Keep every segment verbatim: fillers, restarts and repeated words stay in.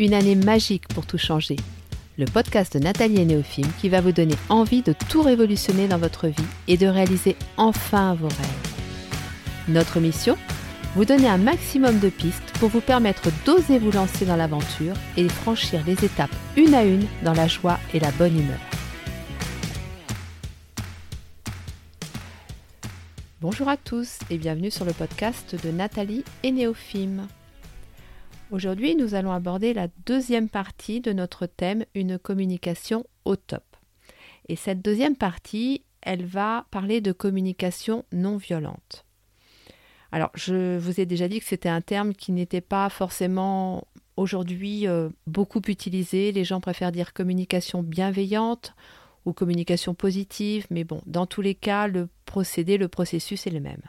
Une année magique pour tout changer. Le podcast de Nathalie et Néo-Fim qui va vous donner envie de tout révolutionner dans votre vie et de réaliser enfin vos rêves. Notre mission ? Vous donner un maximum de pistes pour vous permettre d'oser vous lancer dans l'aventure et franchir les étapes une à une dans la joie et la bonne humeur. Bonjour à tous et bienvenue sur le podcast de Nathalie et Néo-Fim. Aujourd'hui, nous allons aborder la deuxième partie de notre thème « Une communication au top ». Et cette deuxième partie, elle va parler de communication non violente. Alors, je vous ai déjà dit que c'était un terme qui n'était pas forcément aujourd'hui euh, beaucoup utilisé. Les gens préfèrent dire communication bienveillante ou communication positive. Mais bon, dans tous les cas, le procédé, le processus est le même.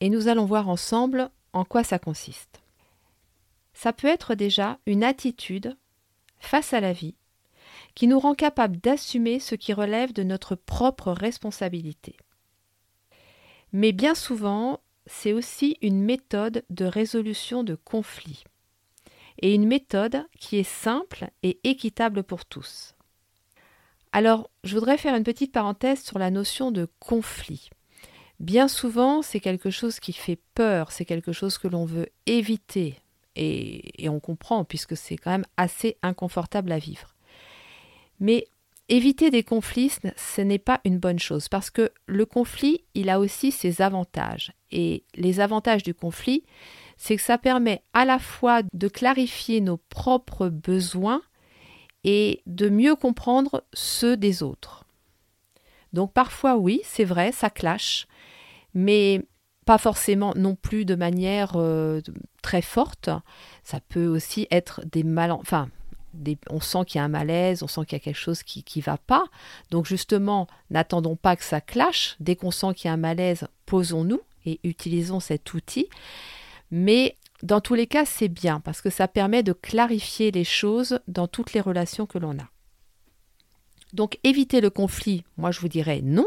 Et nous allons voir ensemble en quoi ça consiste. Ça peut être déjà une attitude face à la vie qui nous rend capable d'assumer ce qui relève de notre propre responsabilité. Mais bien souvent, c'est aussi une méthode de résolution de conflits et une méthode qui est simple et équitable pour tous. Alors, je voudrais faire une petite parenthèse sur la notion de conflit. Bien souvent, c'est quelque chose qui fait peur, c'est quelque chose que l'on veut éviter et, et on comprend puisque c'est quand même assez inconfortable à vivre. Mais éviter des conflits, ce n'est pas une bonne chose parce que le conflit, il a aussi ses avantages. Et les avantages du conflit, c'est que ça permet à la fois de clarifier nos propres besoins et de mieux comprendre ceux des autres. Donc parfois, oui, c'est vrai, ça clash, mais pas forcément non plus de manière euh, très forte. Ça peut aussi être des mal... Enfin, Des, on sent qu'il y a un malaise, on sent qu'il y a quelque chose qui ne va pas. Donc justement, n'attendons pas que ça clash. Dès qu'on sent qu'il y a un malaise, posons-nous et utilisons cet outil. Mais dans tous les cas, c'est bien parce que ça permet de clarifier les choses dans toutes les relations que l'on a. Donc éviter le conflit, moi je vous dirais non.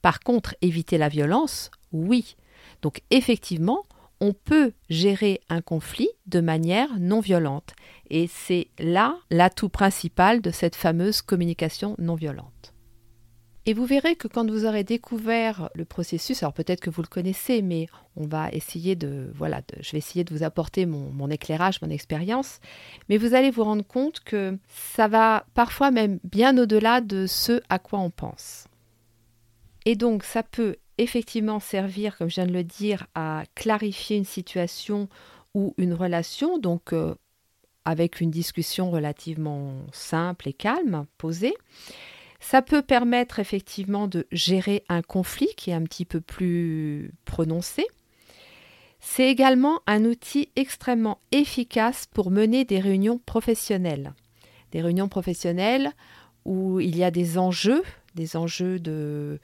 Par contre, éviter la violence, oui. Donc effectivement, on peut gérer un conflit de manière non violente. Et c'est là l'atout principal de cette fameuse communication non violente. Et vous verrez que quand vous aurez découvert le processus, alors peut-être que vous le connaissez, mais on va essayer de, voilà, de, je vais essayer de vous apporter mon, mon éclairage, mon expérience, mais vous allez vous rendre compte que ça va parfois même bien au-delà de ce à quoi on pense. Et donc ça peut effectivement servir, comme je viens de le dire, à clarifier une situation ou une relation, donc euh, avec une discussion relativement simple et calme, posée. Ça peut permettre effectivement de gérer un conflit qui est un petit peu plus prononcé. C'est également un outil extrêmement efficace pour mener des réunions professionnelles. Des réunions professionnelles où il y a des enjeux, des enjeux de,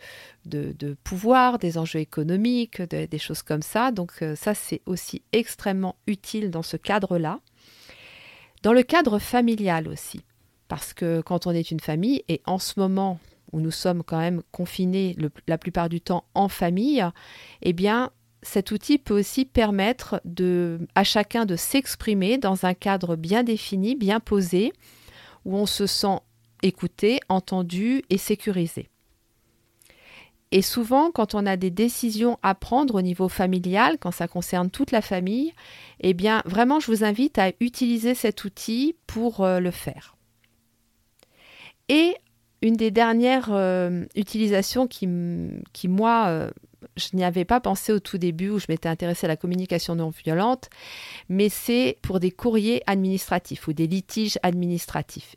de, de pouvoir, des enjeux économiques, de, des choses comme ça. Donc ça, c'est aussi extrêmement utile dans ce cadre-là. Dans le cadre familial aussi, parce que quand on est une famille, et en ce moment où nous sommes quand même confinés le, la plupart du temps en famille, eh bien, cet outil peut aussi permettre de, à chacun de s'exprimer dans un cadre bien défini, bien posé, où on se sent écouté, entendu et sécurisé. Et souvent, quand on a des décisions à prendre au niveau familial, quand ça concerne toute la famille, eh bien, vraiment, je vous invite à utiliser cet outil pour euh, le faire. Et une des dernières euh, utilisations qui, qui moi, euh, je n'y avais pas pensé au tout début, où je m'étais intéressée à la communication non violente, mais c'est pour des courriers administratifs ou des litiges administratifs.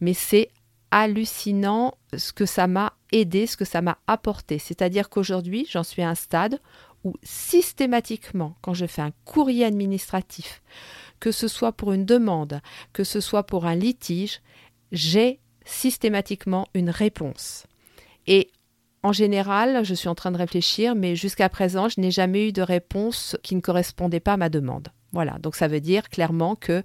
Mais c'est hallucinant ce que ça m'a aidé, ce que ça m'a apporté. C'est-à-dire qu'aujourd'hui, j'en suis à un stade où systématiquement, quand je fais un courrier administratif, que ce soit pour une demande, que ce soit pour un litige, j'ai systématiquement une réponse. Et en général, je suis en train de réfléchir, mais jusqu'à présent, je n'ai jamais eu de réponse qui ne correspondait pas à ma demande. Voilà, donc ça veut dire clairement que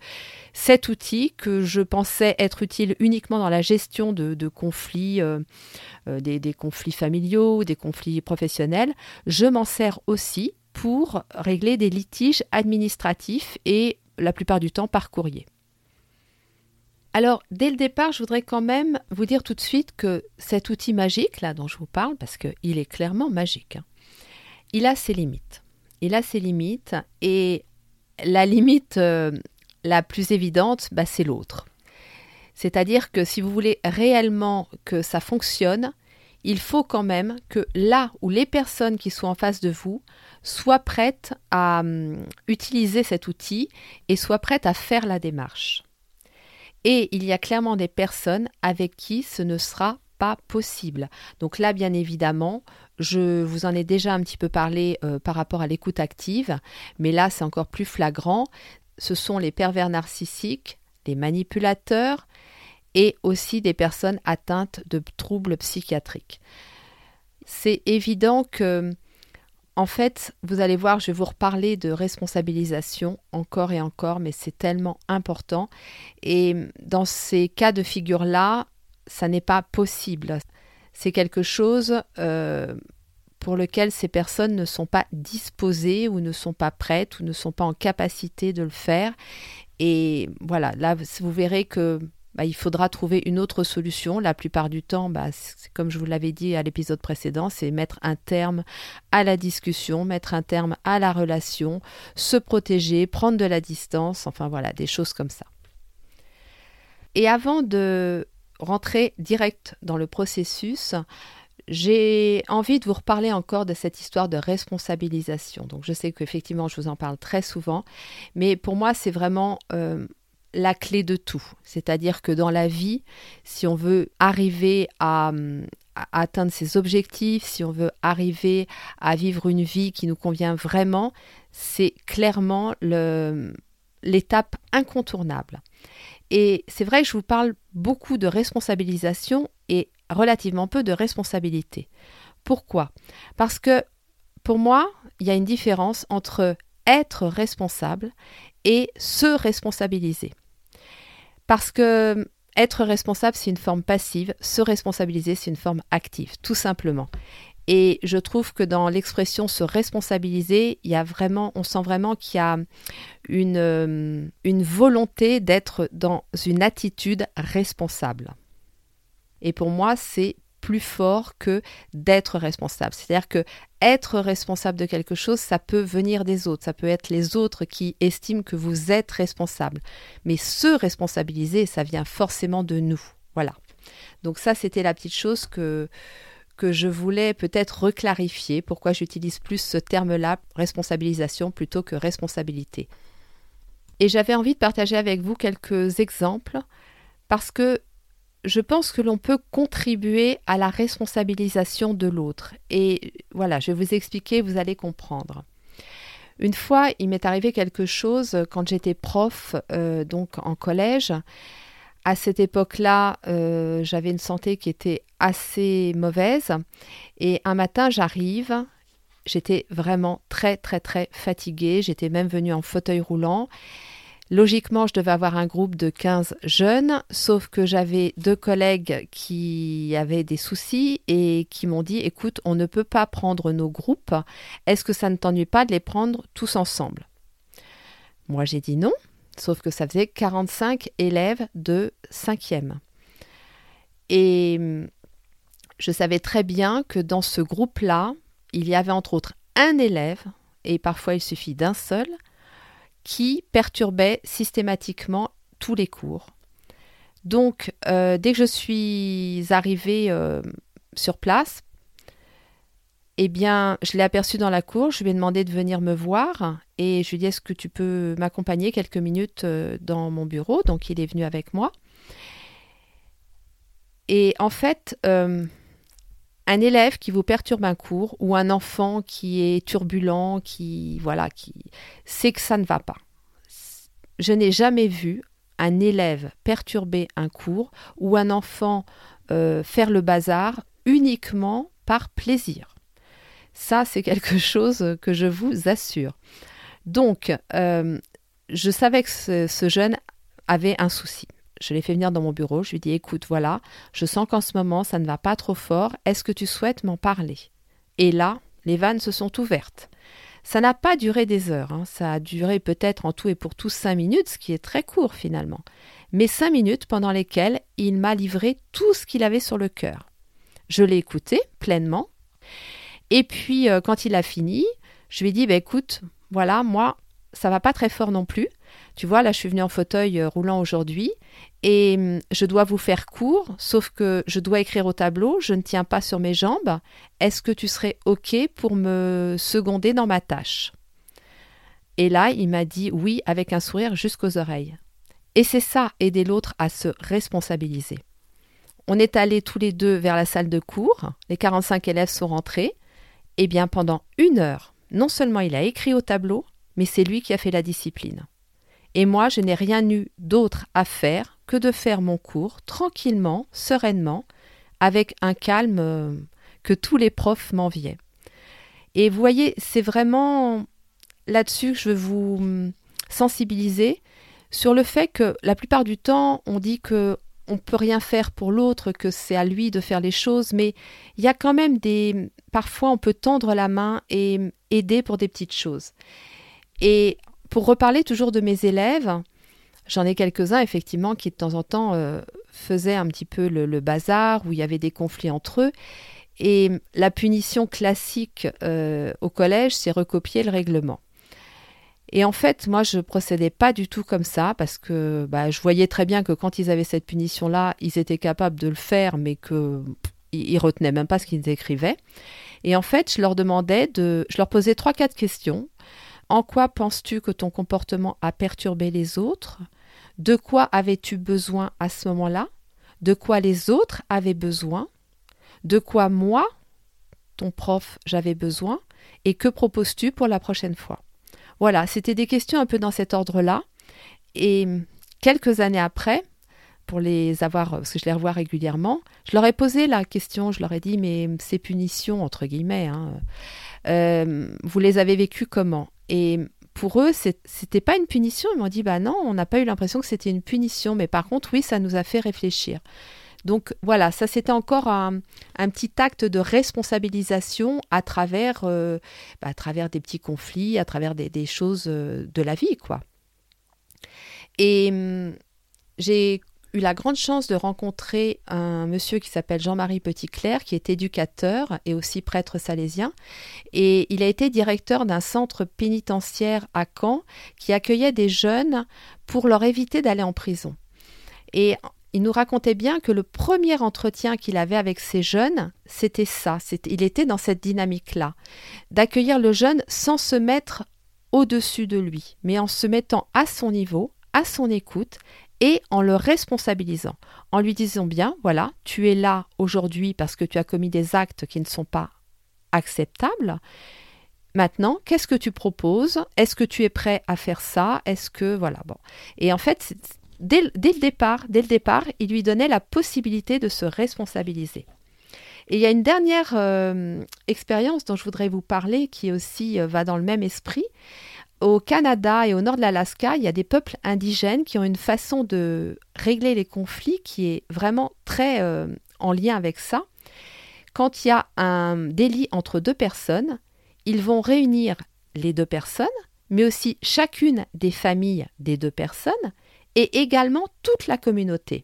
cet outil que je pensais être utile uniquement dans la gestion de, de conflits, euh, des, des conflits familiaux, des conflits professionnels, je m'en sers aussi pour régler des litiges administratifs et la plupart du temps par courrier. Alors, dès le départ, je voudrais quand même vous dire tout de suite que cet outil magique, là, dont je vous parle, parce qu'il est clairement magique, hein, il a ses limites. Il a ses limites, et la limite euh, la plus évidente, bah, c'est l'autre. C'est-à-dire que si vous voulez réellement que ça fonctionne, il faut quand même que là où les personnes qui sont en face de vous soient prêtes à hum, utiliser cet outil et soient prêtes à faire la démarche. Et il y a clairement des personnes avec qui ce ne sera pas possible. Donc là, bien évidemment, je vous en ai déjà un petit peu parlé euh, par rapport à l'écoute active, mais là, c'est encore plus flagrant. Ce sont les pervers narcissiques, les manipulateurs, et aussi des personnes atteintes de troubles psychiatriques. C'est évident que, en fait, vous allez voir, je vais vous reparler de responsabilisation encore et encore, mais c'est tellement important. Et dans ces cas de figure-là, ça n'est pas possible. C'est quelque chose euh, pour lequel ces personnes ne sont pas disposées ou ne sont pas prêtes ou ne sont pas en capacité de le faire. Et voilà, là, vous verrez que Bah, il faudra trouver une autre solution. La plupart du temps, bah, c'est, comme je vous l'avais dit à l'épisode précédent, c'est mettre un terme à la discussion, mettre un terme à la relation, se protéger, prendre de la distance, enfin voilà, des choses comme ça. Et avant de rentrer direct dans le processus, j'ai envie de vous reparler encore de cette histoire de responsabilisation. Donc je sais qu'effectivement, je vous en parle très souvent, mais pour moi, c'est vraiment Euh, la clé de tout, c'est-à-dire que dans la vie, si on veut arriver à, à atteindre ses objectifs, si on veut arriver à vivre une vie qui nous convient vraiment, c'est clairement le, l'étape incontournable. Et c'est vrai que je vous parle beaucoup de responsabilisation et relativement peu de responsabilité. Pourquoi ? Parce que pour moi, il y a une différence entre être responsable et se responsabiliser. Parce que être responsable, c'est une forme passive, se responsabiliser, c'est une forme active, tout simplement. Et je trouve que dans l'expression se responsabiliser, il y a vraiment, on sent vraiment qu'il y a une, une volonté d'être dans une attitude responsable. Et pour moi, c'est plus fort que d'être responsable. C'est-à-dire que être responsable de quelque chose, ça peut venir des autres, ça peut être les autres qui estiment que vous êtes responsable. Mais se responsabiliser, ça vient forcément de nous. Voilà. Donc ça, c'était la petite chose que, que je voulais peut-être reclarifier, pourquoi j'utilise plus ce terme-là, responsabilisation plutôt que responsabilité. Et j'avais envie de partager avec vous quelques exemples parce que je pense que l'on peut contribuer à la responsabilisation de l'autre. Et voilà, je vais vous expliquer, vous allez comprendre. Une fois, il m'est arrivé quelque chose quand j'étais prof, euh, donc en collège. À cette époque-là, euh, j'avais une santé qui était assez mauvaise. Et un matin, j'arrive, j'étais vraiment très, très, très fatiguée. J'étais même venue en fauteuil roulant. Logiquement, je devais avoir un groupe de quinze jeunes, sauf que j'avais deux collègues qui avaient des soucis et qui m'ont dit « Écoute, on ne peut pas prendre nos groupes. Est-ce que ça ne t'ennuie pas de les prendre tous ensemble ?» Moi, j'ai dit non, sauf que ça faisait quarante-cinq élèves de cinquième. Et je savais très bien que dans ce groupe-là, il y avait entre autres un élève, et parfois il suffit d'un seul, qui perturbait systématiquement tous les cours. Donc, euh, dès que je suis arrivée euh, sur place, eh bien, je l'ai aperçu dans la cour, je lui ai demandé de venir me voir et je lui ai dit « Est-ce que tu peux m'accompagner quelques minutes euh, dans mon bureau ?» Donc, il est venu avec moi. Et en fait, euh, un élève qui vous perturbe un cours ou un enfant qui est turbulent, qui, voilà, qui sait que ça ne va pas. Je n'ai jamais vu un élève perturber un cours ou un enfant euh, faire le bazar uniquement par plaisir. Ça, c'est quelque chose que je vous assure. Donc, euh, je savais que ce, ce jeune avait un souci. Je l'ai fait venir dans mon bureau, je lui ai dit « Écoute, voilà, je sens qu'en ce moment, ça ne va pas trop fort. Est-ce que tu souhaites m'en parler ?» Et là, les vannes se sont ouvertes. Ça n'a pas duré des heures, hein. Ça a duré peut-être en tout et pour tout cinq minutes, ce qui est très court finalement. Mais cinq minutes pendant lesquelles il m'a livré tout ce qu'il avait sur le cœur. Je l'ai écouté pleinement. Et puis, euh, quand il a fini, je lui ai dit, bah, écoute, voilà, moi, ça va pas très fort non plus. Tu vois, là, je suis venue en fauteuil roulant aujourd'hui et hum, je dois vous faire court, sauf que je dois écrire au tableau, je ne tiens pas sur mes jambes. Est-ce que tu serais OK pour me seconder dans ma tâche ? Et là, il m'a dit oui, avec un sourire jusqu'aux oreilles. Et c'est ça, aider l'autre à se responsabiliser. On est allés tous les deux vers la salle de cours. Les quarante-cinq élèves sont rentrés. Eh bien, pendant une heure, non seulement il a écrit au tableau, mais c'est lui qui a fait la discipline. Et moi, je n'ai rien eu d'autre à faire que de faire mon cours tranquillement, sereinement, avec un calme que tous les profs m'enviaient. Et vous voyez, c'est vraiment là-dessus que je veux vous sensibiliser sur le fait que la plupart du temps, on dit que on ne peut rien faire pour l'autre, que c'est à lui de faire les choses, mais il y a quand même des... Parfois, on peut tendre la main et aider pour des petites choses. Et pour reparler toujours de mes élèves, j'en ai quelques-uns, effectivement, qui de temps en temps euh, faisaient un petit peu le, le bazar, où il y avait des conflits entre eux. Et la punition classique euh, au collège, c'est recopier le règlement. Et en fait, moi, je ne procédais pas du tout comme ça parce que bah, je voyais très bien que quand ils avaient cette punition-là, ils étaient capables de le faire, mais qu'ils ne retenaient même pas ce qu'ils écrivaient. Et en fait, je leur demandais, de, je leur posais trois, quatre questions. En quoi penses-tu que ton comportement a perturbé les autres ? De quoi avais-tu besoin à ce moment-là ? De quoi les autres avaient besoin ? De quoi moi, ton prof, j'avais besoin ? Et que proposes-tu pour la prochaine fois ? Voilà, c'était des questions un peu dans cet ordre-là. Et quelques années après, pour les avoir, parce que je les revois régulièrement, je leur ai posé la question, je leur ai dit, mais ces punitions, entre guillemets, hein, euh, vous les avez vécues comment ? Et pour eux, c'est, c'était pas une punition. Ils m'ont dit, bah non, on n'a pas eu l'impression que c'était une punition. Mais par contre, oui, ça nous a fait réfléchir. Donc voilà, ça c'était encore un, un petit acte de responsabilisation à travers, euh, bah, à travers des petits conflits, à travers des, des choses euh, de la vie, quoi. Et hum, j'ai eu la grande chance de rencontrer un monsieur qui s'appelle Jean-Marie Petitclerc, qui est éducateur et aussi prêtre salésien. Et il a été directeur d'un centre pénitentiaire à Caen qui accueillait des jeunes pour leur éviter d'aller en prison. Et il nous racontait bien que le premier entretien qu'il avait avec ces jeunes, c'était ça. C'était, il était dans cette dynamique-là, d'accueillir le jeune sans se mettre au-dessus de lui, mais en se mettant à son niveau, à son écoute et en le responsabilisant, en lui disant bien, voilà, tu es là aujourd'hui parce que tu as commis des actes qui ne sont pas acceptables. Maintenant, qu'est-ce que tu proposes ? Est-ce que tu es prêt à faire ça ? Est-ce que, voilà, bon. Et en fait, c'est, Dès, dès le départ, dès le départ, il lui donnait la possibilité de se responsabiliser. Et il y a une dernière euh, expérience dont je voudrais vous parler qui aussi euh, va dans le même esprit. Au Canada et au nord de l'Alaska, il y a des peuples indigènes qui ont une façon de régler les conflits qui est vraiment très euh, en lien avec ça. Quand il y a un délit entre deux personnes, ils vont réunir les deux personnes, mais aussi chacune des familles des deux personnes, et également toute la communauté,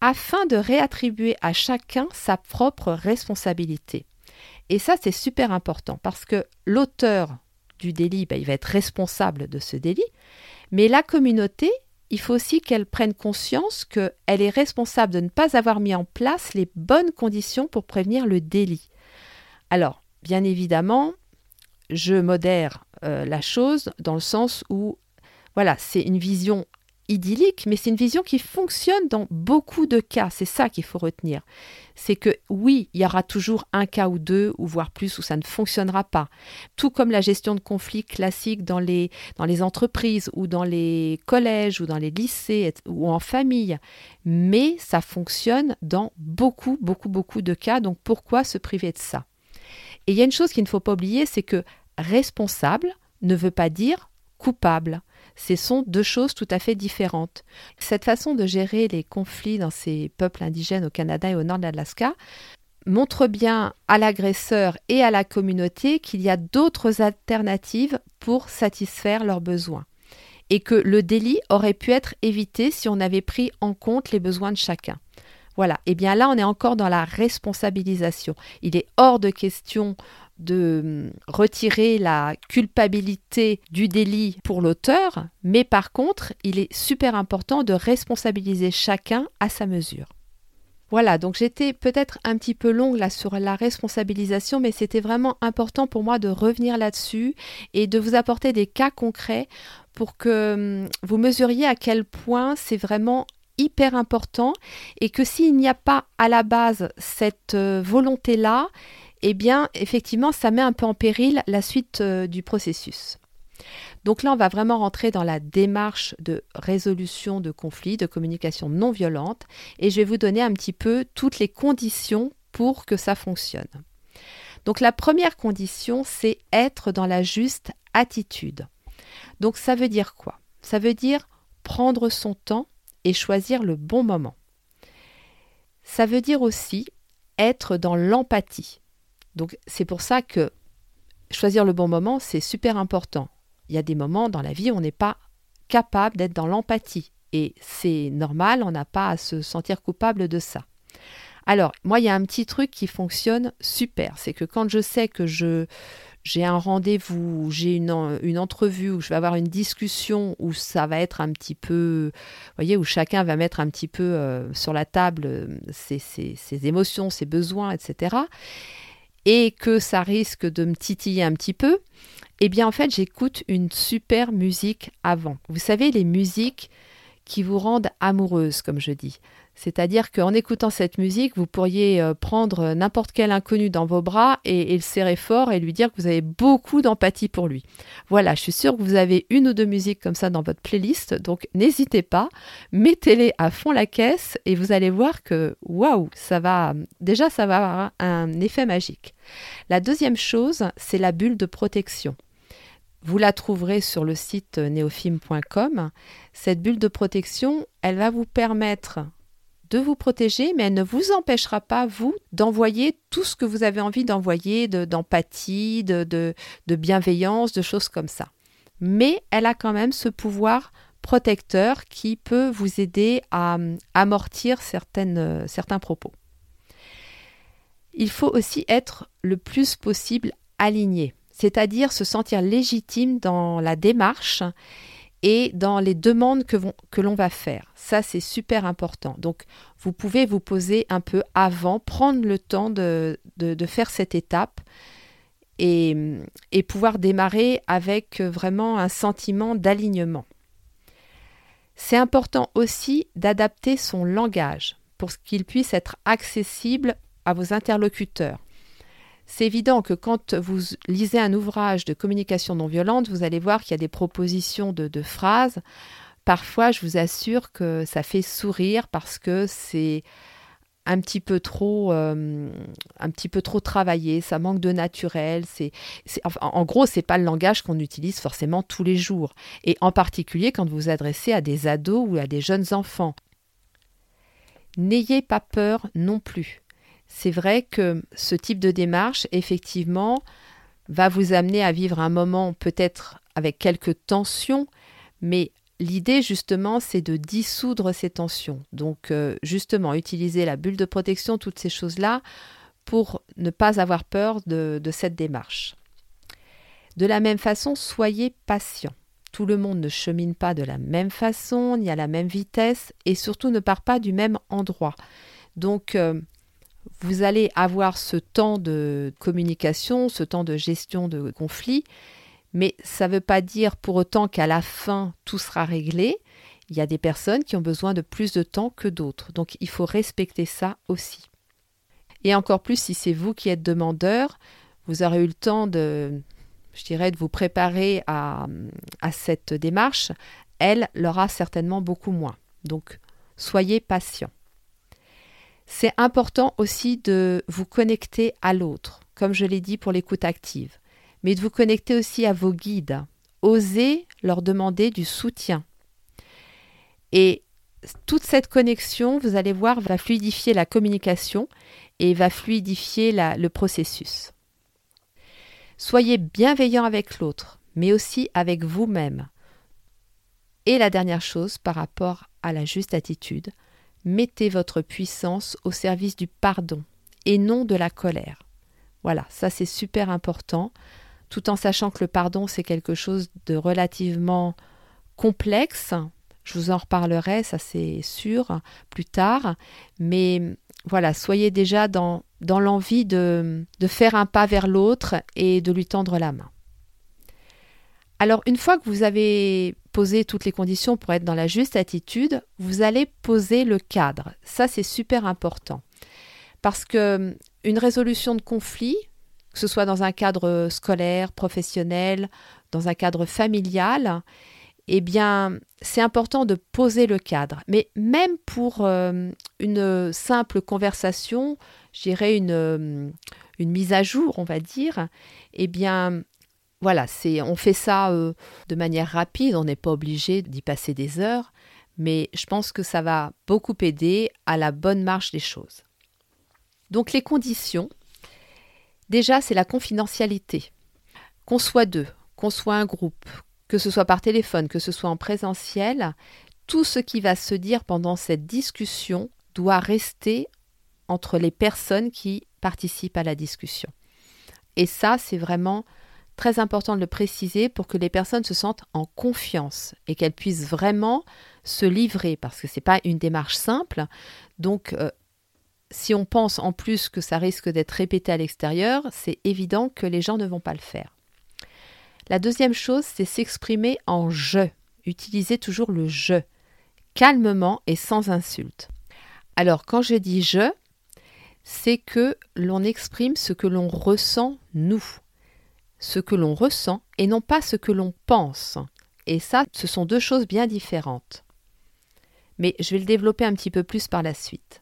afin de réattribuer à chacun sa propre responsabilité. Et ça, c'est super important, parce que l'auteur du délit, ben, il va être responsable de ce délit, mais la communauté, il faut aussi qu'elle prenne conscience qu'elle est responsable de ne pas avoir mis en place les bonnes conditions pour prévenir le délit. Alors, bien évidemment, je modère euh, la chose dans le sens où, voilà, c'est une vision idyllique, mais c'est une vision qui fonctionne dans beaucoup de cas. C'est ça qu'il faut retenir. C'est que oui, il y aura toujours un cas ou deux, ou voire plus, où ça ne fonctionnera pas. Tout comme la gestion de conflits classique dans les, dans les entreprises, ou dans les collèges, ou dans les lycées, ou en famille. Mais ça fonctionne dans beaucoup, beaucoup, beaucoup de cas. Donc pourquoi se priver de ça ? Et il y a une chose qu'il ne faut pas oublier, c'est que responsable ne veut pas dire coupable. Ce sont deux choses tout à fait différentes. Cette façon de gérer les conflits dans ces peuples indigènes au Canada et au nord de l'Alaska, montre bien à l'agresseur et à la communauté qu'il y a d'autres alternatives pour satisfaire leurs besoins et que le délit aurait pu être évité si on avait pris en compte les besoins de chacun. Voilà, et bien là on est encore dans la responsabilisation. Il est hors de question de retirer la culpabilité du délit pour l'auteur, mais par contre, il est super important de responsabiliser chacun à sa mesure. Voilà, donc j'étais peut-être un petit peu longue là sur la responsabilisation, mais c'était vraiment important pour moi de revenir là-dessus et de vous apporter des cas concrets pour que vous mesuriez à quel point c'est vraiment hyper important et que s'il n'y a pas à la base cette volonté-là, eh bien effectivement ça met un peu en péril la suite euh, du processus. Donc là, on va vraiment rentrer dans la démarche de résolution de conflits, de communication non violente, et je vais vous donner un petit peu toutes les conditions pour que ça fonctionne. Donc la première condition, c'est être dans la juste attitude. Donc ça veut dire quoi ? Ça veut dire prendre son temps et choisir le bon moment. Ça veut dire aussi être dans l'empathie. Donc c'est pour ça que choisir le bon moment, c'est super important. Il y a des moments dans la vie où on n'est pas capable d'être dans l'empathie. Et c'est normal, on n'a pas à se sentir coupable de ça. Alors, moi, il y a un petit truc qui fonctionne super. C'est que quand je sais que je, j'ai un rendez-vous, j'ai une, une entrevue, où je vais avoir une discussion, où ça va être un petit peu... Vous voyez, où chacun va mettre un petit peu euh, sur la table ses, ses, ses émotions, ses besoins, et cetera, et que ça risque de me titiller un petit peu, eh bien en fait j'écoute une super musique avant. Vous savez, les musiques qui vous rendent amoureuse, comme je dis. C'est-à-dire qu'en écoutant cette musique, vous pourriez prendre n'importe quel inconnu dans vos bras et, et le serrer fort et lui dire que vous avez beaucoup d'empathie pour lui. Voilà, je suis sûre que vous avez une ou deux musiques comme ça dans votre playlist, donc n'hésitez pas, mettez-les à fond la caisse et vous allez voir que, waouh, ça va, déjà ça va avoir un effet magique. La deuxième chose, c'est la bulle de protection. Vous la trouverez sur le site néo fim point com. Cette bulle de protection, elle va vous permettre de vous protéger, mais elle ne vous empêchera pas, vous, d'envoyer tout ce que vous avez envie d'envoyer, de, d'empathie, de, de, de bienveillance, de choses comme ça. Mais elle a quand même ce pouvoir protecteur qui peut vous aider à amortir certaines, certains propos. Il faut aussi être le plus possible aligné, c'est-à-dire se sentir légitime dans la démarche et dans les demandes que, vont, que l'on va faire. Ça, c'est super important. Donc, vous pouvez vous poser un peu avant, prendre le temps de, de, de faire cette étape et, et pouvoir démarrer avec vraiment un sentiment d'alignement. C'est important aussi d'adapter son langage pour qu'il puisse être accessible à vos interlocuteurs. C'est évident que quand vous lisez un ouvrage de communication non violente, vous allez voir qu'il y a des propositions de, de phrases. Parfois, je vous assure que ça fait sourire parce que c'est un petit peu trop, euh, un petit peu trop travaillé, ça manque de naturel. C'est, c'est, en, en gros, c'est pas le langage qu'on utilise forcément tous les jours. Et en particulier quand vous vous adressez à des ados ou à des jeunes enfants. N'ayez pas peur non plus. C'est vrai que ce type de démarche, effectivement, va vous amener à vivre un moment peut-être avec quelques tensions, mais l'idée, justement, c'est de dissoudre ces tensions. Donc, euh, justement, utiliser la bulle de protection, toutes ces choses-là, pour ne pas avoir peur de, de cette démarche. De la même façon, soyez patient. Tout le monde ne chemine pas de la même façon, ni à la même vitesse, et surtout ne part pas du même endroit. Donc, euh, vous allez avoir ce temps de communication, ce temps de gestion de conflit, mais ça ne veut pas dire pour autant qu'à la fin, tout sera réglé. Il y a des personnes qui ont besoin de plus de temps que d'autres, donc il faut respecter ça aussi. Et encore plus, si c'est vous qui êtes demandeur, vous aurez eu le temps de, je dirais, de vous préparer à, à cette démarche. Elle l'aura certainement beaucoup moins, donc soyez patient. C'est important aussi de vous connecter à l'autre, comme je l'ai dit pour l'écoute active, mais de vous connecter aussi à vos guides. Osez leur demander du soutien. Et toute cette connexion, vous allez voir, va fluidifier la communication et va fluidifier la, le processus. Soyez bienveillant avec l'autre, mais aussi avec vous-même. Et la dernière chose, par rapport à la juste attitude, mettez votre puissance au service du pardon et non de la colère. Voilà, ça c'est super important, tout en sachant que le pardon c'est quelque chose de relativement complexe. Je vous en reparlerai, ça c'est sûr, plus tard. Mais voilà, soyez déjà dans, dans l'envie de, de faire un pas vers l'autre et de lui tendre la main. Alors, une fois que vous avez posé toutes les conditions pour être dans la juste attitude, vous allez poser le cadre. Ça, c'est super important. Parce que une résolution de conflit, que ce soit dans un cadre scolaire, professionnel, dans un cadre familial, eh bien, c'est important de poser le cadre. Mais même pour euh, une simple conversation, je dirais une, une mise à jour, on va dire, eh bien, voilà, c'est, on fait ça euh, de manière rapide, on n'est pas obligé d'y passer des heures, mais je pense que ça va beaucoup aider à la bonne marche des choses. Donc, les conditions, déjà, c'est la confidentialité. Qu'on soit deux, qu'on soit un groupe, que ce soit par téléphone, que ce soit en présentiel, tout ce qui va se dire pendant cette discussion doit rester entre les personnes qui participent à la discussion. Et ça, c'est vraiment très important de le préciser pour que les personnes se sentent en confiance et qu'elles puissent vraiment se livrer, parce que ce n'est pas une démarche simple. Donc, euh, si on pense en plus que ça risque d'être répété à l'extérieur, c'est évident que les gens ne vont pas le faire. La deuxième chose, c'est s'exprimer en « je ». Utilisez toujours le « je », calmement et sans insulte. Alors, quand je dis « je », c'est que l'on exprime ce que l'on ressent, nous. Ce que l'on ressent et non pas ce que l'on pense. Et ça, ce sont deux choses bien différentes. Mais je vais le développer un petit peu plus par la suite.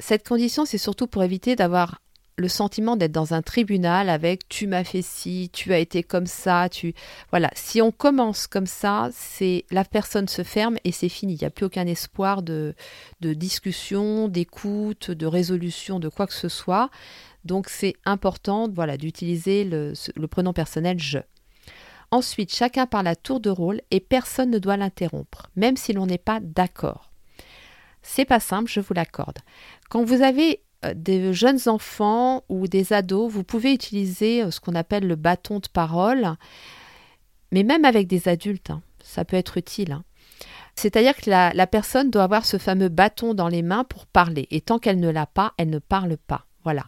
Cette condition, c'est surtout pour éviter d'avoir le sentiment d'être dans un tribunal avec « tu m'as fait ci, tu as été comme ça, tu... » Voilà, si on commence comme ça, c'est la personne se ferme et c'est fini. Il n'y a plus aucun espoir de, de discussion, d'écoute, de résolution, de quoi que ce soit. Donc, c'est important, voilà, d'utiliser le, le pronom personnel « je ». Ensuite, chacun parle à tour de rôle et personne ne doit l'interrompre, même si l'on n'est pas d'accord. C'est pas simple, je vous l'accorde. Quand vous avez des jeunes enfants ou des ados, vous pouvez utiliser ce qu'on appelle le bâton de parole, mais même avec des adultes, hein, ça peut être utile. Hein. C'est-à-dire que la, la personne doit avoir ce fameux bâton dans les mains pour parler, et tant qu'elle ne l'a pas, elle ne parle pas. Voilà.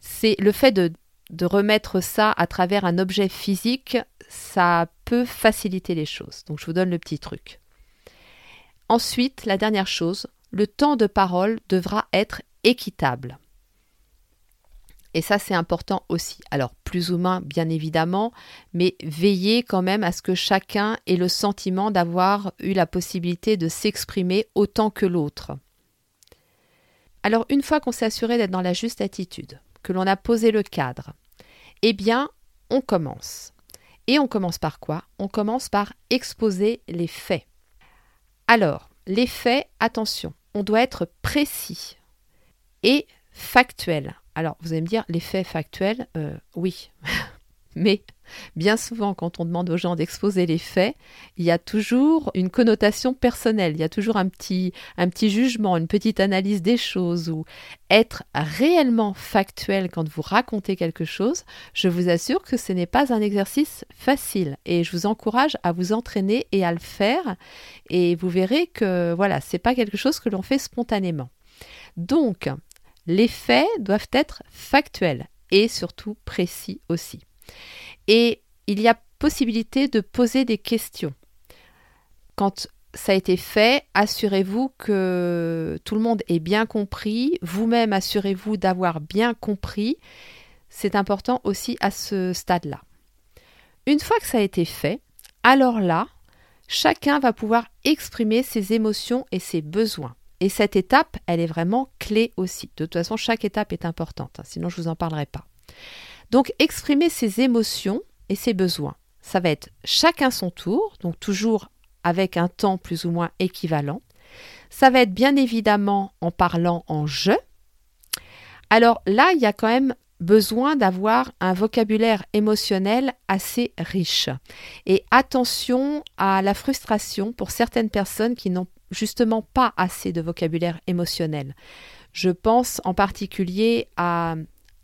C'est le fait de, de remettre ça à travers un objet physique, ça peut faciliter les choses. Donc, je vous donne le petit truc. Ensuite, la dernière chose, le temps de parole devra être équitable. Et ça, c'est important aussi. Alors, plus ou moins, bien évidemment, mais veillez quand même à ce que chacun ait le sentiment d'avoir eu la possibilité de s'exprimer autant que l'autre. Alors, une fois qu'on s'est assuré d'être dans la juste attitude, que l'on a posé le cadre, eh bien, on commence. Et on commence par quoi? On commence par exposer les faits. Alors, les faits, attention, on doit être précis et factuel. Alors, vous allez me dire, les faits factuels, euh, oui. Mais bien souvent, quand on demande aux gens d'exposer les faits, il y a toujours une connotation personnelle. Il y a toujours un petit, un petit jugement, une petite analyse des choses. Ou être réellement factuel quand vous racontez quelque chose, je vous assure que ce n'est pas un exercice facile. Et je vous encourage à vous entraîner et à le faire. Et vous verrez que voilà, ce n'est pas quelque chose que l'on fait spontanément. Donc, les faits doivent être factuels et surtout précis aussi. Et il y a possibilité de poser des questions. Quand ça a été fait, assurez-vous que tout le monde ait bien compris. Vous-même, assurez-vous d'avoir bien compris. C'est important aussi à ce stade-là. Une fois que ça a été fait, alors là, chacun va pouvoir exprimer ses émotions et ses besoins. Et cette étape, elle est vraiment clé aussi. De toute façon, chaque étape est importante, hein, sinon je ne vous en parlerai pas. Donc, exprimer ses émotions et ses besoins. Ça va être chacun son tour, donc toujours avec un temps plus ou moins équivalent. Ça va être bien évidemment en parlant en « je ». Alors là, il y a quand même besoin d'avoir un vocabulaire émotionnel assez riche. Et attention à la frustration pour certaines personnes qui n'ont justement pas assez de vocabulaire émotionnel. Je pense en particulier à,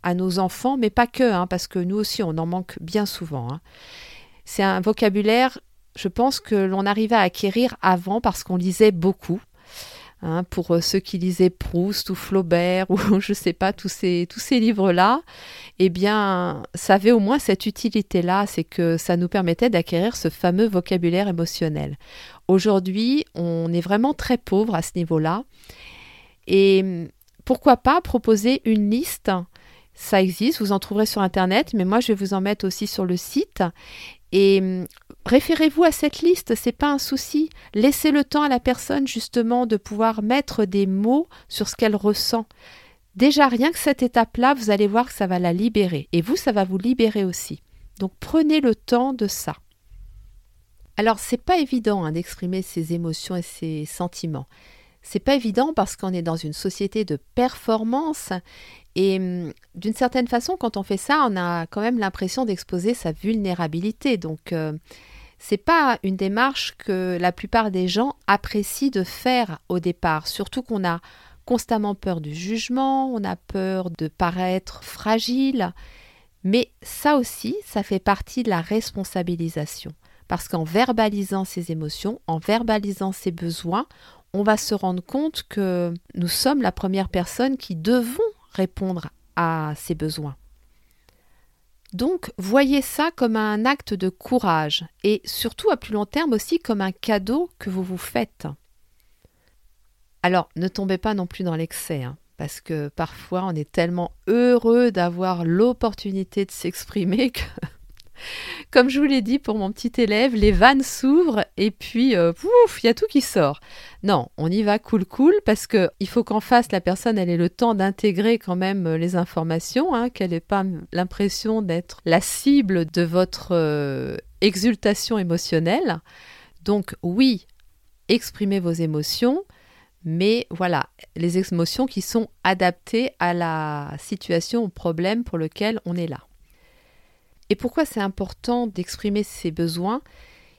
à nos enfants, mais pas que, hein, parce que nous aussi, on en manque bien souvent. Hein. C'est un vocabulaire, je pense, que l'on arrivait à acquérir avant parce qu'on lisait beaucoup. Hein, pour ceux qui lisaient Proust ou Flaubert ou je ne sais pas, tous ces, tous ces livres-là, eh bien, ça avait au moins cette utilité-là, c'est que ça nous permettait d'acquérir ce fameux vocabulaire émotionnel. Aujourd'hui, on est vraiment très pauvre à ce niveau-là. Et pourquoi pas proposer une liste ? Ça existe, vous en trouverez sur Internet, mais moi, je vais vous en mettre aussi sur le site. Et référez-vous à cette liste, c'est pas un souci. Laissez le temps à la personne justement de pouvoir mettre des mots sur ce qu'elle ressent. Déjà rien que cette étape-là, vous allez voir que ça va la libérer. Et vous, ça va vous libérer aussi. Donc prenez le temps de ça. Alors c'est pas évident hein, d'exprimer ses émotions et ses sentiments. C'est pas évident parce qu'on est dans une société de performance et d'une certaine façon, quand on fait ça, on a quand même l'impression d'exposer sa vulnérabilité. Donc, euh, c'est pas une démarche que la plupart des gens apprécient de faire au départ. Surtout qu'on a constamment peur du jugement, on a peur de paraître fragile. Mais ça aussi, ça fait partie de la responsabilisation. Parce qu'en verbalisant ses émotions, en verbalisant ses besoins, on va se rendre compte que nous sommes la première personne qui devons répondre à ses besoins. Donc, voyez ça comme un acte de courage et surtout à plus long terme aussi comme un cadeau que vous vous faites. Alors, ne tombez pas non plus dans l'excès, hein, parce que parfois on est tellement heureux d'avoir l'opportunité de s'exprimer que... Comme je vous l'ai dit pour mon petit élève, les vannes s'ouvrent et puis euh, pouf, il y a tout qui sort. Non, on y va cool cool parce que il faut qu'en face la personne elle ait le temps d'intégrer quand même les informations, hein, qu'elle n'ait pas l'impression d'être la cible de votre euh, exultation émotionnelle. Donc oui, exprimez vos émotions, mais voilà, les émotions qui sont adaptées à la situation, au problème pour lequel on est là. Et pourquoi c'est important d'exprimer ses besoins ?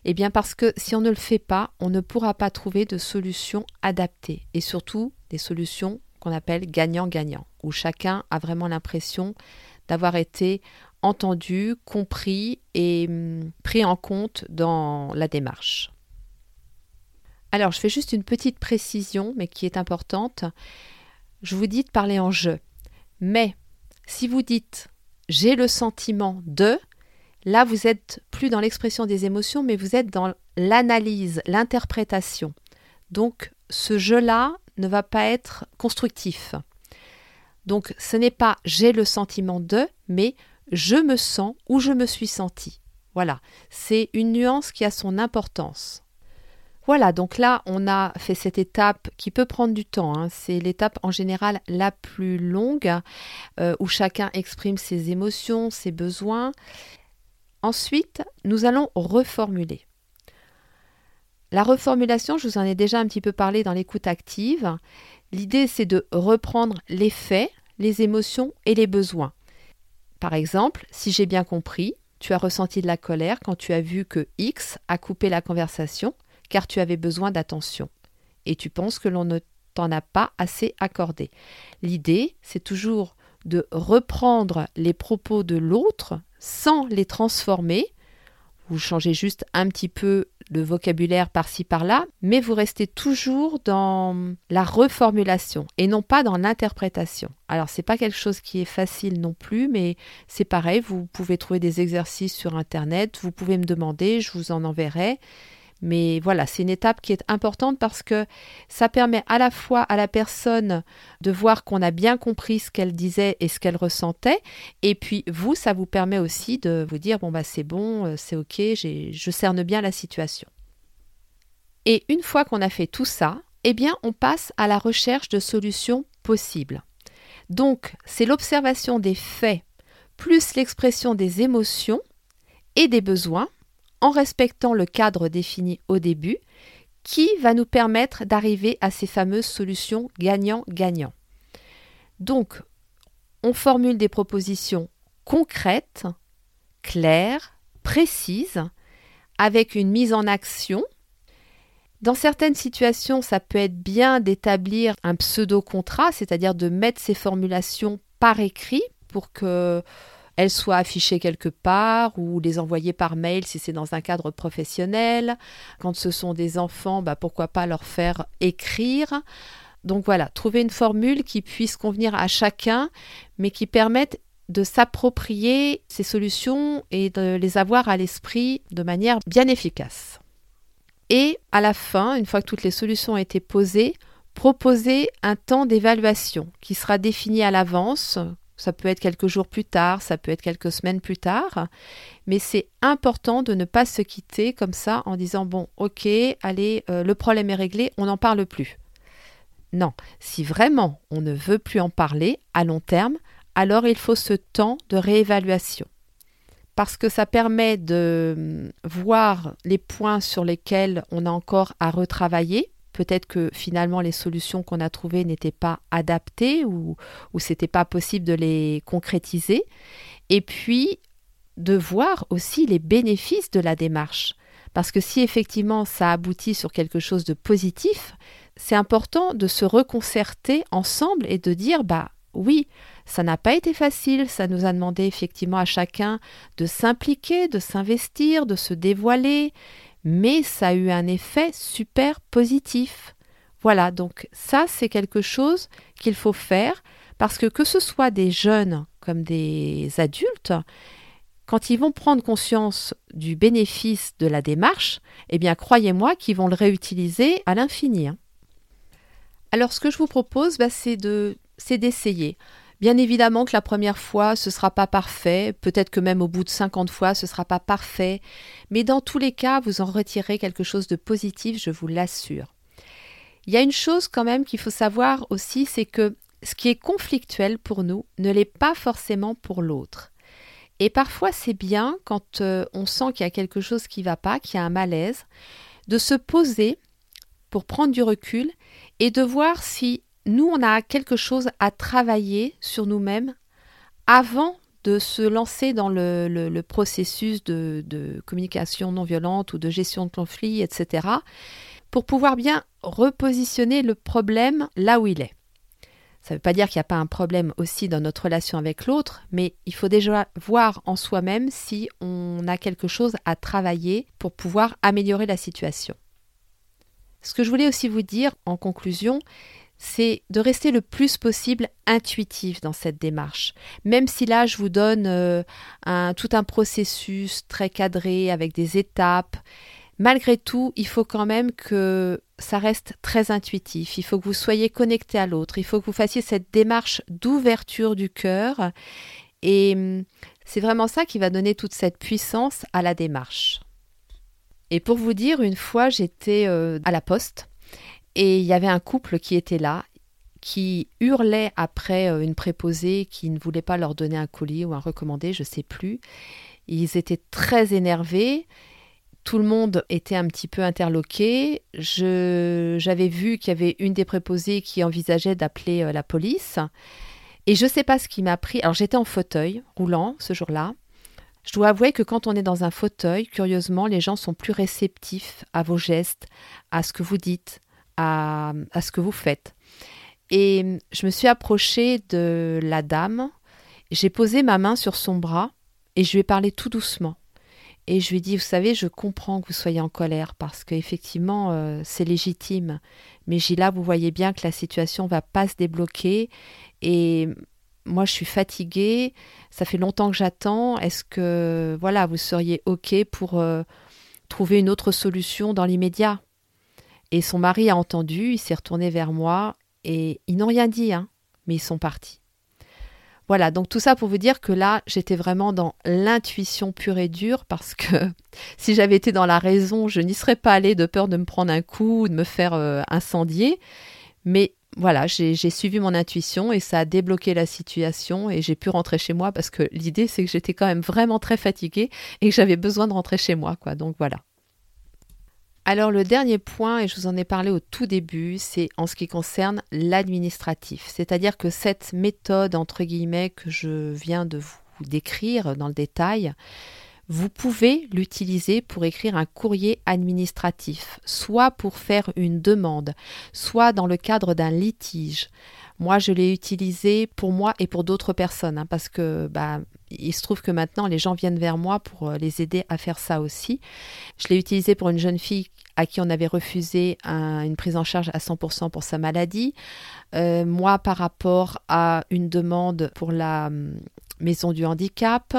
Eh bien parce que si on ne le fait pas, on ne pourra pas trouver de solutions adaptées et surtout des solutions qu'on appelle gagnant-gagnant, où chacun a vraiment l'impression d'avoir été entendu, compris et pris en compte dans la démarche. Alors je fais juste une petite précision mais qui est importante. Je vous dis de parler en jeu, mais si vous dites « j'ai le sentiment de », là vous n'êtes plus dans l'expression des émotions, mais vous êtes dans l'analyse, l'interprétation. Donc ce jeu-là ne va pas être constructif. Donc ce n'est pas « j'ai le sentiment de », mais « je me sens » ou « je me suis senti ». Voilà, c'est une nuance qui a son importance. Voilà, donc là, on a fait cette étape qui peut prendre du temps. Hein. C'est l'étape en général la plus longue euh, où chacun exprime ses émotions, ses besoins. Ensuite, nous allons reformuler. La reformulation, je vous en ai déjà un petit peu parlé dans l'écoute active. L'idée, c'est de reprendre les faits, les émotions et les besoins. Par exemple, si j'ai bien compris, tu as ressenti de la colère quand tu as vu que X a coupé la conversation, car tu avais besoin d'attention et tu penses que l'on ne t'en a pas assez accordé. L'idée, c'est toujours de reprendre les propos de l'autre sans les transformer. Vous changez juste un petit peu de vocabulaire par-ci par-là, mais vous restez toujours dans la reformulation et non pas dans l'interprétation. Alors, c'est pas quelque chose qui est facile non plus, mais c'est pareil, vous pouvez trouver des exercices sur Internet, vous pouvez me demander, je vous en enverrai. Mais voilà, c'est une étape qui est importante parce que ça permet à la fois à la personne de voir qu'on a bien compris ce qu'elle disait et ce qu'elle ressentait. Et puis vous, ça vous permet aussi de vous dire, bon bah c'est bon, c'est ok, j'ai, je cerne bien la situation. Et une fois qu'on a fait tout ça, eh bien on passe à la recherche de solutions possibles. Donc c'est l'observation des faits plus l'expression des émotions et des besoins en respectant le cadre défini au début, qui va nous permettre d'arriver à ces fameuses solutions gagnant-gagnant. Donc, on formule des propositions concrètes, claires, précises, avec une mise en action. Dans certaines situations, ça peut être bien d'établir un pseudo-contrat, c'est-à-dire de mettre ces formulations par écrit pour que elles soient affichées quelque part ou les envoyer par mail si c'est dans un cadre professionnel. Quand ce sont des enfants, bah pourquoi pas leur faire écrire. Donc voilà, trouver une formule qui puisse convenir à chacun, mais qui permette de s'approprier ces solutions et de les avoir à l'esprit de manière bien efficace. Et à la fin, une fois que toutes les solutions ont été posées, proposer un temps d'évaluation qui sera défini à l'avance. Ça peut être quelques jours plus tard, ça peut être quelques semaines plus tard, mais c'est important de ne pas se quitter comme ça en disant « bon, ok, allez, euh, le problème est réglé, on n'en parle plus ». Non, si vraiment on ne veut plus en parler à long terme, alors il faut ce temps de réévaluation. Parce que ça permet de voir les points sur lesquels on a encore à retravailler. Peut-être que finalement les solutions qu'on a trouvées n'étaient pas adaptées ou, ou c'était pas possible de les concrétiser. Et puis de voir aussi les bénéfices de la démarche. Parce que si effectivement ça aboutit sur quelque chose de positif, c'est important de se reconcerter ensemble et de dire bah oui, ça n'a pas été facile, ça nous a demandé effectivement à chacun de s'impliquer, de s'investir, de se dévoiler. Mais ça a eu un effet super positif. Voilà, donc ça, c'est quelque chose qu'il faut faire parce que que ce soit des jeunes comme des adultes, quand ils vont prendre conscience du bénéfice de la démarche, eh bien, croyez-moi qu'ils vont le réutiliser à l'infini. Hein. Alors, ce que je vous propose, bah, c'est de, c'est d'essayer. Bien évidemment que la première fois, ce ne sera pas parfait. Peut-être que même au bout de cinquante fois, ce ne sera pas parfait. Mais dans tous les cas, vous en retirez quelque chose de positif, je vous l'assure. Il y a une chose quand même qu'il faut savoir aussi, c'est que ce qui est conflictuel pour nous ne l'est pas forcément pour l'autre. Et parfois, c'est bien quand euh, on sent qu'il y a quelque chose qui ne va pas, qu'il y a un malaise, de se poser pour prendre du recul et de voir si nous, on a quelque chose à travailler sur nous-mêmes avant de se lancer dans le, le, le processus de, de communication non violente ou de gestion de conflit, et cetera, pour pouvoir bien repositionner le problème là où il est. Ça ne veut pas dire qu'il n'y a pas un problème aussi dans notre relation avec l'autre, mais il faut déjà voir en soi-même si on a quelque chose à travailler pour pouvoir améliorer la situation. Ce que je voulais aussi vous dire en conclusion, c'est de rester le plus possible intuitif dans cette démarche. Même si là, je vous donne euh, un, tout un processus très cadré avec des étapes, malgré tout, il faut quand même que ça reste très intuitif. Il faut que vous soyez connecté à l'autre. Il faut que vous fassiez cette démarche d'ouverture du cœur. Et c'est vraiment ça qui va donner toute cette puissance à la démarche. Et pour vous dire, une fois, j'étais euh, à la poste. Et il y avait un couple qui était là, qui hurlait après une préposée qui ne voulait pas leur donner un colis ou un recommandé, je ne sais plus. Ils étaient très énervés. Tout le monde était un petit peu interloqué. Je, j'avais vu qu'il y avait une des préposées qui envisageait d'appeler la police. Et je ne sais pas ce qui m'a pris. Alors, j'étais en fauteuil roulant ce jour-là. Je dois avouer que quand on est dans un fauteuil, curieusement, les gens sont plus réceptifs à vos gestes, à ce que vous dites. À, à ce que vous faites. Et je me suis approchée de la dame, j'ai posé ma main sur son bras et je lui ai parlé tout doucement. Et je lui ai dit, vous savez, je comprends que vous soyez en colère parce qu'effectivement, euh, c'est légitime. Mais j'ai là, vous voyez bien que la situation ne va pas se débloquer et moi, je suis fatiguée, ça fait longtemps que j'attends. Est-ce que voilà, vous seriez OK pour euh, trouver une autre solution dans l'immédiat ? Et son mari a entendu, il s'est retourné vers moi et ils n'ont rien dit, hein, mais ils sont partis. Voilà, donc tout ça pour vous dire que là, j'étais vraiment dans l'intuition pure et dure parce que si j'avais été dans la raison, je n'y serais pas allée de peur de me prendre un coup ou de me faire euh, incendier. Mais voilà, j'ai, j'ai suivi mon intuition et ça a débloqué la situation et j'ai pu rentrer chez moi parce que l'idée, c'est que j'étais quand même vraiment très fatiguée et que j'avais besoin de rentrer chez moi, quoi. Donc voilà. Alors le dernier point, et je vous en ai parlé au tout début, c'est en ce qui concerne l'administratif. C'est-à-dire que cette méthode, entre guillemets, que je viens de vous décrire dans le détail, vous pouvez l'utiliser pour écrire un courrier administratif, soit pour faire une demande, soit dans le cadre d'un litige. Moi, je l'ai utilisé pour moi et pour d'autres personnes, hein, parce que bah, il se trouve que maintenant, les gens viennent vers moi pour les aider à faire ça aussi. Je l'ai utilisé pour une jeune fille à qui on avait refusé un, une prise en charge à cent pour cent pour sa maladie. Euh, moi, par rapport à une demande pour la maison du handicap.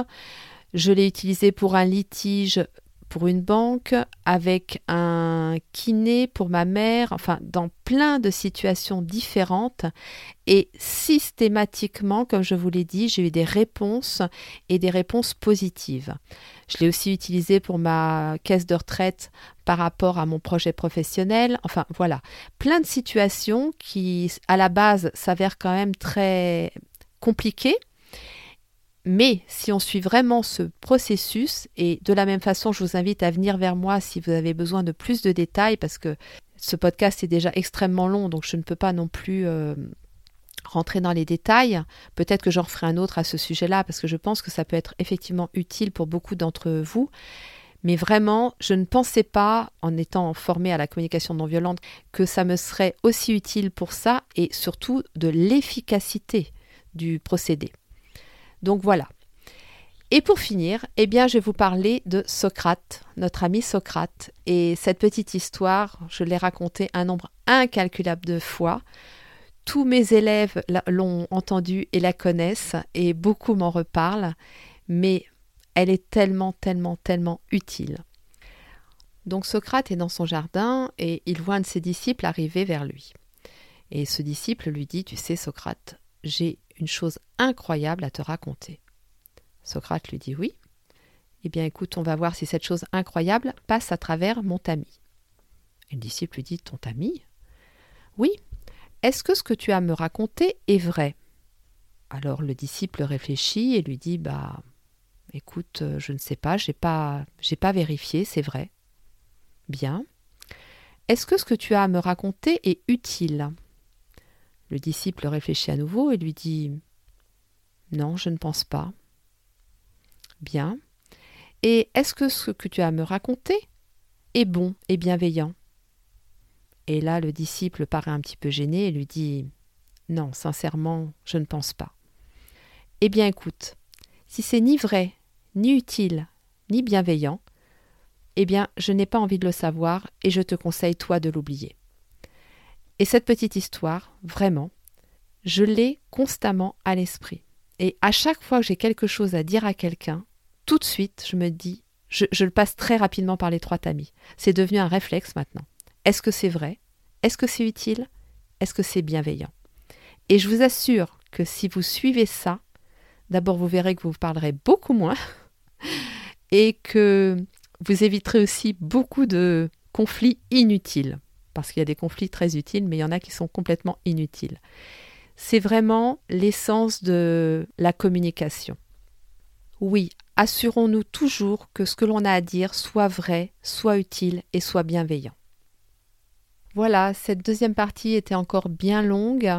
Je l'ai utilisé pour un litige pour une banque, avec un kiné pour ma mère, enfin dans plein de situations différentes. Et systématiquement, comme je vous l'ai dit, j'ai eu des réponses et des réponses positives. Je l'ai aussi utilisé pour ma caisse de retraite par rapport à mon projet professionnel. Enfin voilà, plein de situations qui à la base s'avèrent quand même très compliquées. Mais si on suit vraiment ce processus, et de la même façon, je vous invite à venir vers moi si vous avez besoin de plus de détails, parce que ce podcast est déjà extrêmement long, donc je ne peux pas non plus euh, rentrer dans les détails. Peut-être que j'en referai un autre à ce sujet-là, parce que je pense que ça peut être effectivement utile pour beaucoup d'entre vous. Mais vraiment, je ne pensais pas, en étant formée à la communication non violente, que ça me serait aussi utile pour ça, et surtout de l'efficacité du procédé. Donc voilà. Et pour finir, eh bien, je vais vous parler de Socrate, notre ami Socrate. Et cette petite histoire, je l'ai racontée un nombre incalculable de fois. Tous mes élèves l'ont entendue et la connaissent, et beaucoup m'en reparlent, mais elle est tellement, tellement, tellement utile. Donc Socrate est dans son jardin et il voit un de ses disciples arriver vers lui. Et ce disciple lui dit, « Tu sais Socrate, j'ai une chose incroyable à te raconter. » Socrate lui dit « Oui. Eh bien écoute, on va voir si cette chose incroyable passe à travers mon tamis. » Et le disciple lui dit « Ton tamis ? » Oui. Est-ce que ce que tu as à me raconter est vrai ? Alors le disciple réfléchit et lui dit « Bah, écoute, je ne sais pas, j'ai pas, j'ai pas vérifié, c'est vrai. » Bien. Est-ce que ce que tu as à me raconter est utile ? Le disciple réfléchit à nouveau et lui dit « Non, je ne pense pas. »« Bien. Et est-ce que ce que tu as à me raconter est bon et bienveillant ?» Et là, le disciple paraît un petit peu gêné et lui dit « Non, sincèrement, je ne pense pas. »« Eh bien, écoute, si c'est ni vrai, ni utile, ni bienveillant, eh bien, je n'ai pas envie de le savoir et je te conseille, toi, de l'oublier. » Et cette petite histoire, vraiment, je l'ai constamment à l'esprit. Et à chaque fois que j'ai quelque chose à dire à quelqu'un, tout de suite, je me dis, je, je le passe très rapidement par les trois tamis. C'est devenu un réflexe maintenant. Est-ce que c'est vrai ? Est-ce que c'est utile ? Est-ce que c'est bienveillant ? Et je vous assure que si vous suivez ça, d'abord vous verrez que vous parlerez beaucoup moins et que vous éviterez aussi beaucoup de conflits inutiles. Parce qu'il y a des conflits très utiles, mais il y en a qui sont complètement inutiles. C'est vraiment l'essence de la communication. Oui, assurons-nous toujours que ce que l'on a à dire soit vrai, soit utile et soit bienveillant. Voilà, cette deuxième partie était encore bien longue.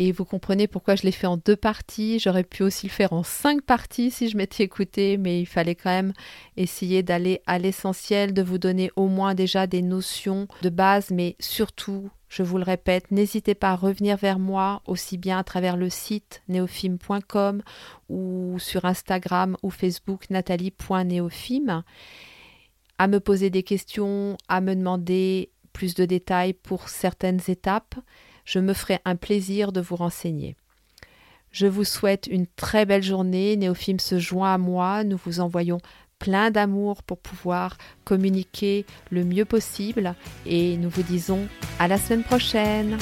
Et vous comprenez pourquoi je l'ai fait en deux parties. J'aurais pu aussi le faire en cinq parties si je m'étais écoutée, mais il fallait quand même essayer d'aller à l'essentiel, de vous donner au moins déjà des notions de base, mais surtout, je vous le répète, n'hésitez pas à revenir vers moi, aussi bien à travers le site néo fim point com ou sur Instagram ou Facebook nathalie point néo fim, à me poser des questions, à me demander plus de détails pour certaines étapes. Je me ferai un plaisir de vous renseigner. Je vous souhaite une très belle journée. Néo-Fim se joint à moi. Nous vous envoyons plein d'amour pour pouvoir communiquer le mieux possible. Et nous vous disons à la semaine prochaine.